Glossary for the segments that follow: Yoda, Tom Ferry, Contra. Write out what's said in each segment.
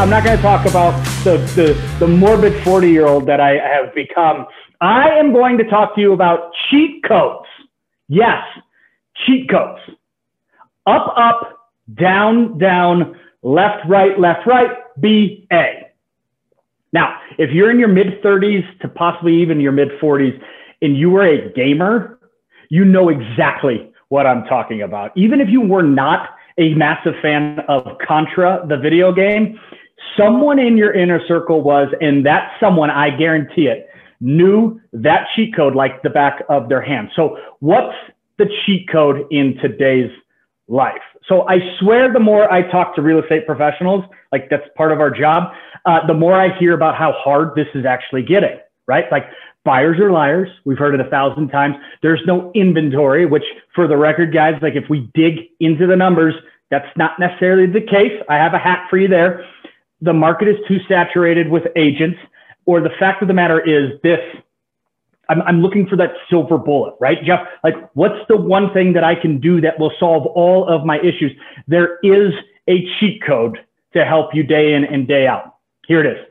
I'm not going to talk about the morbid 40-year-old that I have become. I am going to talk to you about cheat codes. Yes, cheat codes. Up, up, down, down, left, right, B, A. Now, if you're in your mid-30s to possibly even your mid-40s and you were a gamer, you know exactly what I'm talking about. Even if you were not a massive fan of Contra, the video game, someone in your inner circle was, and that someone, I guarantee it, knew that cheat code like the back of their hand. So what's the cheat code in today's life? So I swear the more I talk to real estate professionals, like that's part of our job, the more I hear about how hard this is actually getting, right? Like buyers are liars. We've heard it 1,000 times. There's no inventory, which for the record, guys, like if we dig into the numbers, that's not necessarily the case. I have a hack for you there. The market is too saturated with agents, or the fact of the matter is this. I'm looking for that silver bullet, right, Jeff? Like, what's the one thing that I can do that will solve all of my issues? There is a cheat code to help you day in and day out. Here it is.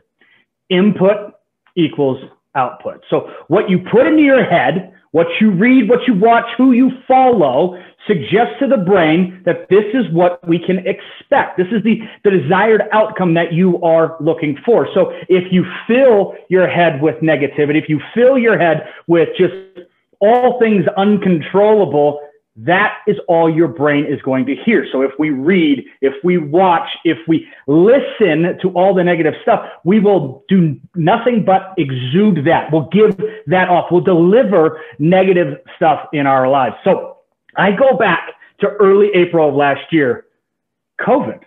Input equals output. So what you put into your head, what you read, what you watch, who you follow, suggests to the brain that this is what we can expect. This is the desired outcome that you are looking for. So if you fill your head with negativity, if you fill your head with just all things uncontrollable, that is all your brain is going to hear. So if we read, if we watch, if we listen to all the negative stuff, we will do nothing but exude that. We'll give that off. We'll deliver negative stuff in our lives. So I go back to early April of last year. COVID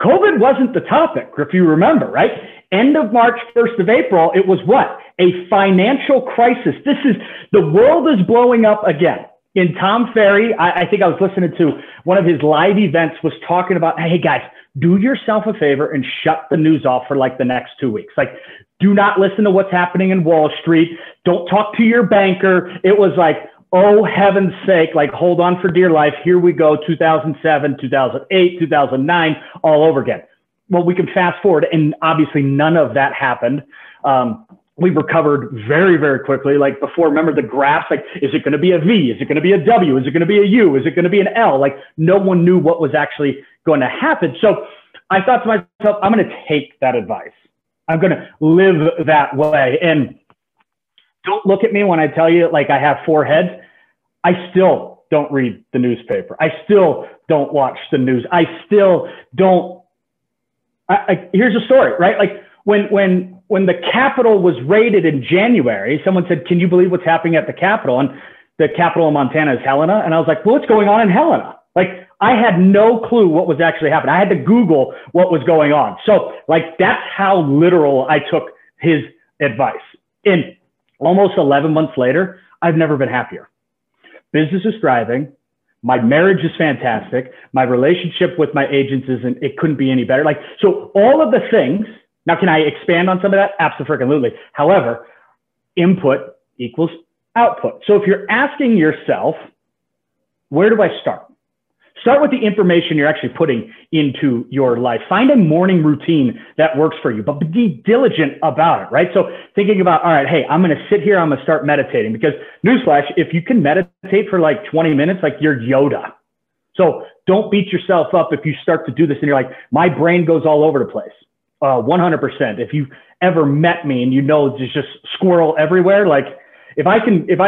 wasn't the topic, if you remember, right? End of March, 1st of April, it was what? A financial crisis. This is, the world is blowing up again. In Tom Ferry, I think I was listening to one of his live events, was talking about, hey guys, do yourself a favor and shut the news off for like the next 2 weeks. Like, do not listen to what's happening in Wall Street. Don't talk to your banker. It was like, oh, heaven's sake, like hold on for dear life. Here we go, 2007, 2008, 2009, all over again. Well, we can fast forward, and obviously none of that happened. We recovered very, very quickly. Like before, remember the graphs, like, is it going to be a V? Is it going to be a W? Is it going to be a U? Is it going to be an L? Like no one knew what was actually going to happen. So I thought to myself, I'm going to take that advice. I'm going to live that way. And don't look at me when I tell you like I have 4 heads. I still don't read the newspaper. I still don't watch the news. I still don't. Here's a story, right? Like when the Capitol was raided in January, someone said, can you believe what's happening at the Capitol? And the Capitol in Montana is Helena. And I was like, well, what's going on in Helena? Like, I had no clue what was actually happening. I had to Google what was going on. So like, that's how literal I took his advice. And almost 11 months later, I've never been happier. Business is thriving. My marriage is fantastic. My relationship with my agents isn't, it couldn't be any better. Like, so all of the things. Now, can I expand on some of that? Absolutely. However, input equals output. So if you're asking yourself, where do I start? Start with the information you're actually putting into your life. Find a morning routine that works for you, but be diligent about it, right? So thinking about, all right, hey, I'm going to sit here. I'm going to start meditating, because newsflash, if you can meditate for like 20 minutes, like you're Yoda. So don't beat yourself up if you start to do this and you're like, my brain goes all over the place. 100%. If you've ever met me and you know, there's just squirrel everywhere. Like if I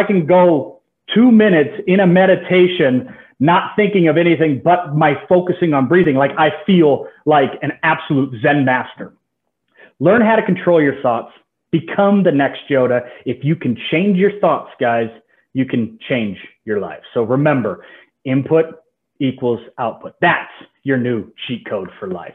can go 2 minutes in a meditation, not thinking of anything, but my focusing on breathing, like I feel like an absolute Zen master. Learn how to control your thoughts, become the next Yoda. If you can change your thoughts, guys, you can change your life. So remember, input equals output. That's your new cheat code for life.